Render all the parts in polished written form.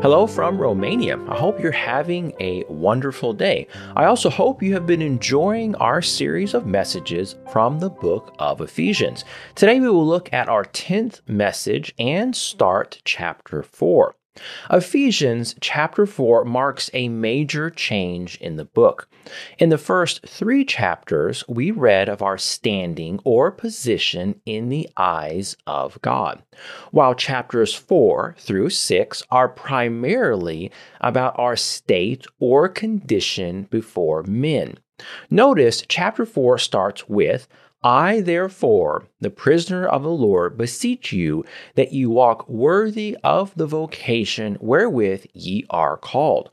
Hello from Romania. I hope you're having a wonderful day. I also hope you have been enjoying our series of messages from the book of Ephesians. Today we will look at our 10th message and start chapter 4. Ephesians chapter 4 marks a major change in the book. In the first three chapters, we read of our standing or position in the eyes of God, while chapters 4 through 6 are primarily about our state or condition before men. Notice chapter 4 starts with, "I, therefore, the prisoner of the Lord, beseech you that you walk worthy of the vocation wherewith ye are called."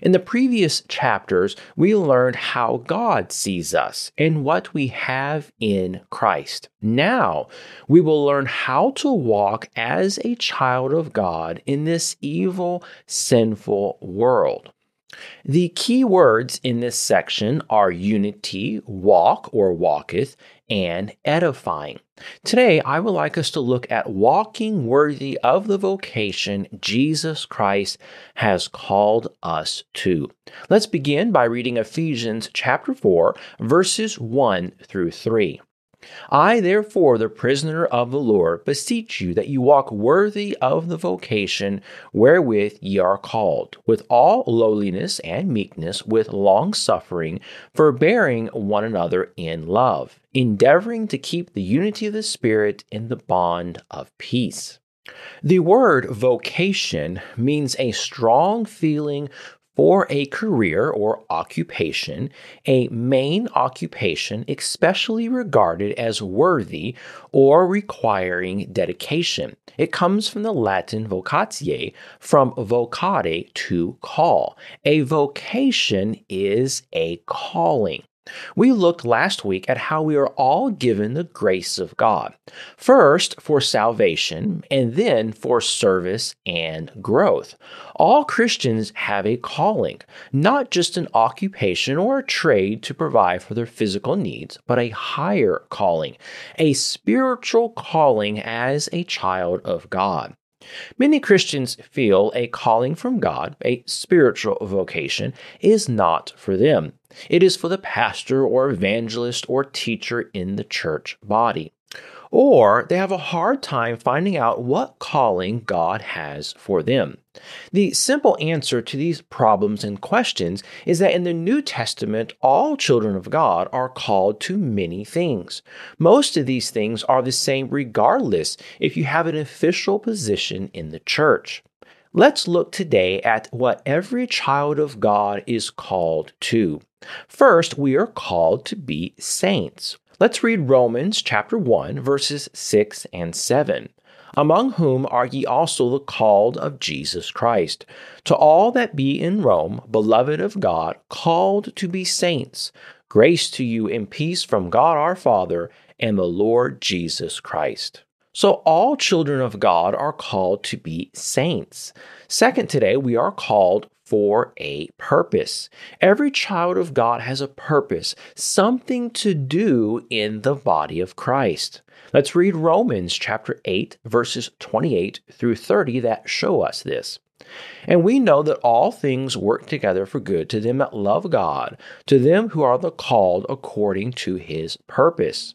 In the previous chapters, we learned how God sees us and what we have in Christ. Now, we will learn how to walk as a child of God in this evil, sinful world. The key words in this section are unity, walk or walketh, and edifying. Today, I would like us to look at walking worthy of the vocation Jesus Christ has called us to. Let's begin by reading Ephesians chapter 4, verses 1 through 3. "I, therefore, the prisoner of the Lord, beseech you that you walk worthy of the vocation wherewith ye are called, with all lowliness and meekness, with long-suffering, forbearing one another in love, endeavoring to keep the unity of the Spirit in the bond of peace." The word vocation means a strong feeling for a career or occupation, a main occupation especially regarded as worthy or requiring dedication. It comes from the Latin vocatiae, from vocare, to call. A vocation is a calling. We looked last week at how we are all given the grace of God, first for salvation and then for service and growth. All Christians have a calling, not just an occupation or a trade to provide for their physical needs, but a higher calling, a spiritual calling as a child of God. Many Christians feel a calling from God, a spiritual vocation, is not for them. It is for the pastor or evangelist or teacher in the church body. Or they have a hard time finding out what calling God has for them. The simple answer to these problems and questions is that in the New Testament, all children of God are called to many things. Most of these things are the same regardless if you have an official position in the church. Let's look today at what every child of God is called to. First, we are called to be saints. Let's read Romans chapter 1, verses 6 and 7. "Among whom are ye also the called of Jesus Christ, to all that be in Rome, beloved of God, called to be saints. Grace to you and peace from God our Father and the Lord Jesus Christ." So all children of God are called to be saints. Second, today we are called for a purpose. Every child of God has a purpose, something to do in the body of Christ. Let's read Romans chapter 8, verses 28 through 30 that show us this. "And we know that all things work together for good to them that love God, to them who are the called according to his purpose.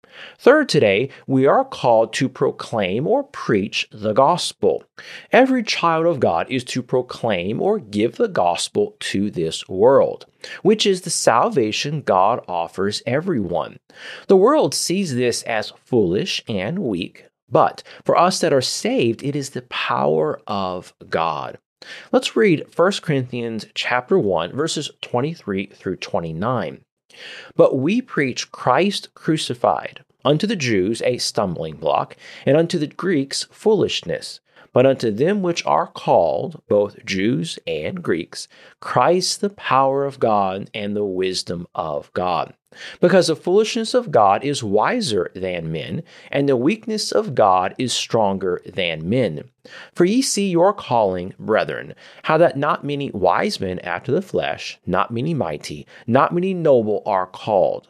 Third, today, we are called to proclaim or preach the gospel. Every child of God is to proclaim or give the gospel to this world, which is the salvation God offers everyone. The world sees this as foolish and weak, but for us that are saved, it is the power of God. Let's read 1 Corinthians chapter 1, verses 23 through 29. But we preach Christ crucified, unto the Jews a stumbling block, and unto the Greeks foolishness. But unto them which are called, both Jews and Greeks, Christ the power of God and the wisdom of God. Because the foolishness of God is wiser than men, and the weakness of God is stronger than men. For ye see your calling, brethren, how that not many wise men after the flesh, not many mighty, not many noble are called.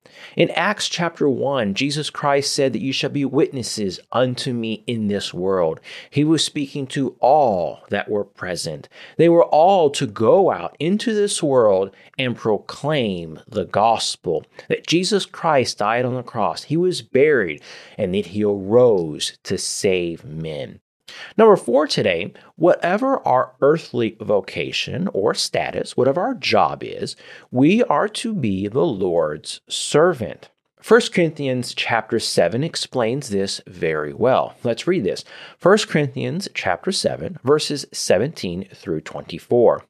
In Acts chapter 1, Jesus Christ said that you shall be witnesses unto me in this world. He was speaking to all that were present. They were all to go out into this world and proclaim the gospel, that Jesus Christ died on the cross, he was buried, and that he arose to save men. Number 4 today, whatever our earthly vocation or status, whatever our job is, we are to be the Lord's servant. 1 Corinthians chapter 7 explains this very well. Let's read this. 1 Corinthians chapter 7, verses 17 through 24.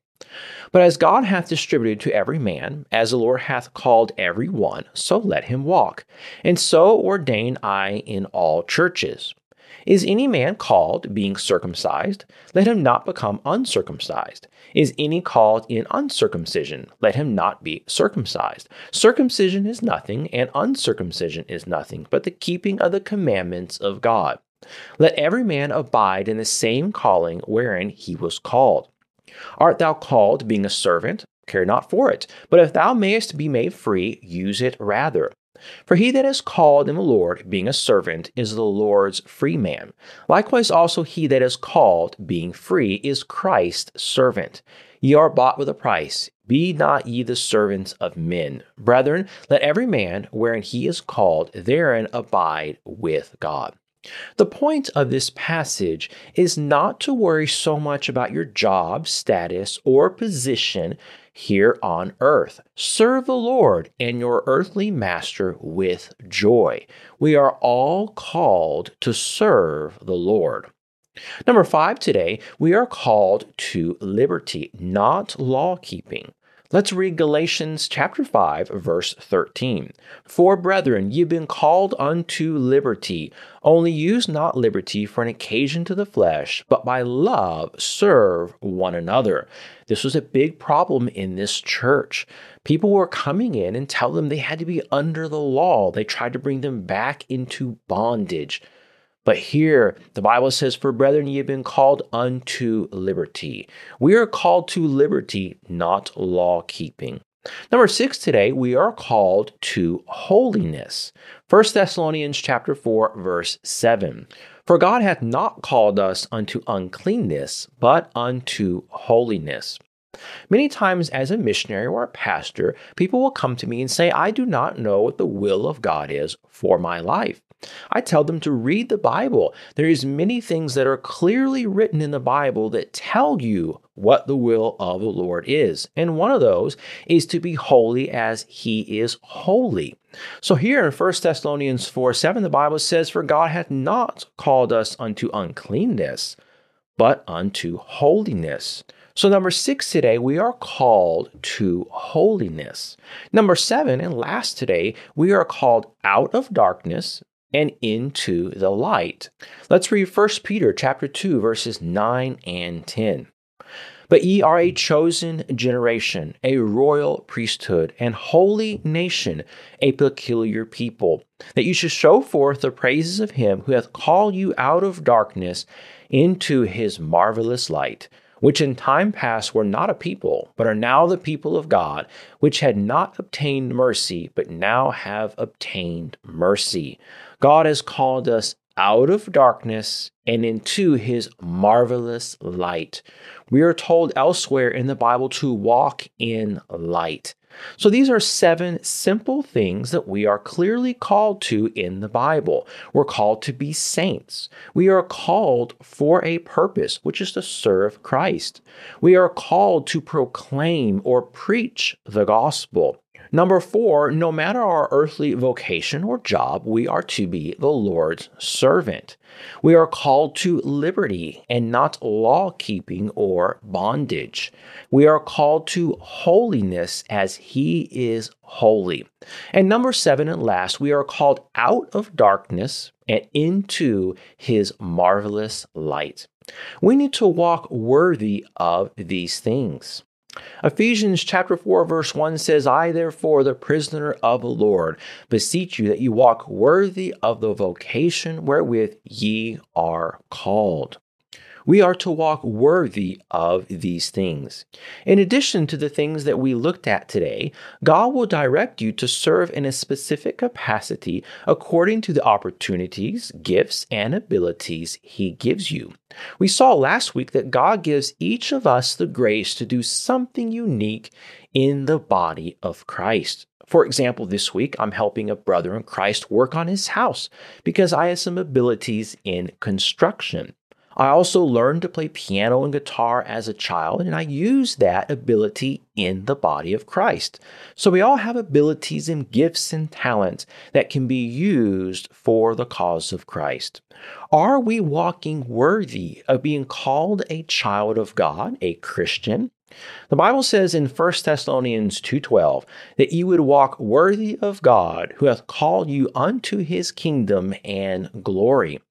But as God hath distributed to every man, as the Lord hath called every one, so let him walk. And so ordain I in all churches. Is any man called, being circumcised? Let him not become uncircumcised. Is any called in uncircumcision? Let him not be circumcised. Circumcision is nothing, and uncircumcision is nothing, but the keeping of the commandments of God. Let every man abide in the same calling wherein he was called. Art thou called, being a servant? Care not for it. But if thou mayest be made free, use it rather. For he that is called in the Lord, being a servant, is the Lord's free man. Likewise also he that is called, being free, is Christ's servant. Ye are bought with a price. Be not ye the servants of men. Brethren, let every man, wherein he is called, therein abide with God. The point of this passage is not to worry so much about your job, status, or position here on earth. Serve the Lord and your earthly master with joy. We are all called to serve the Lord. Number 5 today, we are called to liberty, not law keeping. Let's read Galatians chapter 5, verse 13. For brethren, ye have been called unto liberty. Only use not liberty for an occasion to the flesh, but by love serve one another. This was a big problem in this church. People were coming in and telling them they had to be under the law. They tried to bring them back into bondage. But here, the Bible says, for brethren, ye have been called unto liberty. We are called to liberty, not law keeping. Number 6 today, we are called to holiness. 1 Thessalonians chapter 4, verse 7. For God hath not called us unto uncleanness, but unto holiness. Many times as a missionary or a pastor, people will come to me and say, I do not know what the will of God is for my life. I tell them to read the Bible. There is many things that are clearly written in the Bible that tell you what the will of the Lord is. And one of those is to be holy as he is holy. So here in 1 Thessalonians 4:7, the Bible says, for God hath not called us unto uncleanness, but unto holiness. So number 6 today, we are called to holiness. Number 7 and last today, we are called out of darkness and into the light. Let's read 1 Peter chapter 2, verses 9 and 10. But ye are a chosen generation, a royal priesthood, and holy nation, a peculiar people, that you should show forth the praises of him who hath called you out of darkness into his marvelous light, which in time past were not a people, but are now the people of God, which had not obtained mercy, but now have obtained mercy. God has called us out of darkness and into his marvelous light. We are told elsewhere in the Bible to walk in light. So these are 7 simple things that we are clearly called to in the Bible. We're called to be saints. We are called for a purpose, which is to serve Christ. We are called to proclaim or preach the gospel. Number 4, no matter our earthly vocation or job, we are to be the Lord's servant. We are called to liberty and not law-keeping or bondage. We are called to holiness as He is holy. And number 7 and last, we are called out of darkness and into His marvelous light. We need to walk worthy of these things. Ephesians chapter 4, verse 1 says, I, therefore, the prisoner of the Lord, beseech you that you walk worthy of the vocation wherewith ye are called. We are to walk worthy of these things. In addition to the things that we looked at today, God will direct you to serve in a specific capacity according to the opportunities, gifts, and abilities He gives you. We saw last week that God gives each of us the grace to do something unique in the body of Christ. For example, this week, I'm helping a brother in Christ work on his house because I have some abilities in construction. I also learned to play piano and guitar as a child, and I use that ability in the body of Christ. So we all have abilities and gifts and talents that can be used for the cause of Christ. Are we walking worthy of being called a child of God, a Christian? The Bible says in 1 Thessalonians 2:12 that you would walk worthy of God who hath called you unto His kingdom and glory.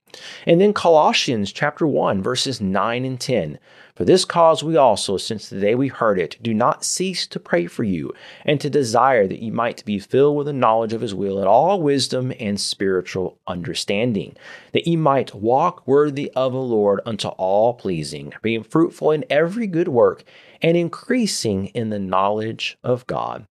And then Colossians chapter 1, verses 9 and 10. For this cause we also, since the day we heard it, do not cease to pray for you and to desire that you might be filled with the knowledge of His will in all wisdom and spiritual understanding, that ye might walk worthy of the Lord unto all pleasing, being fruitful in every good work and increasing in the knowledge of God.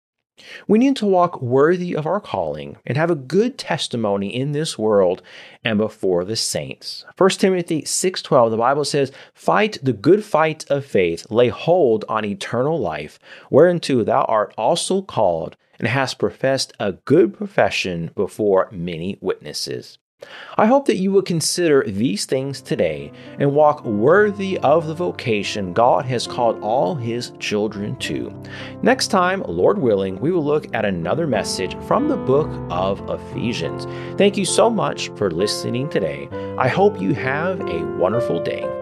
We need to walk worthy of our calling and have a good testimony in this world and before the saints. 1 Timothy 6:12, the Bible says, Fight the good fight of faith, lay hold on eternal life, whereunto thou art also called, and hast professed a good profession before many witnesses. I hope that you will consider these things today and walk worthy of the vocation God has called all His children to. Next time, Lord willing, we will look at another message from the book of Ephesians. Thank you so much for listening today. I hope you have a wonderful day.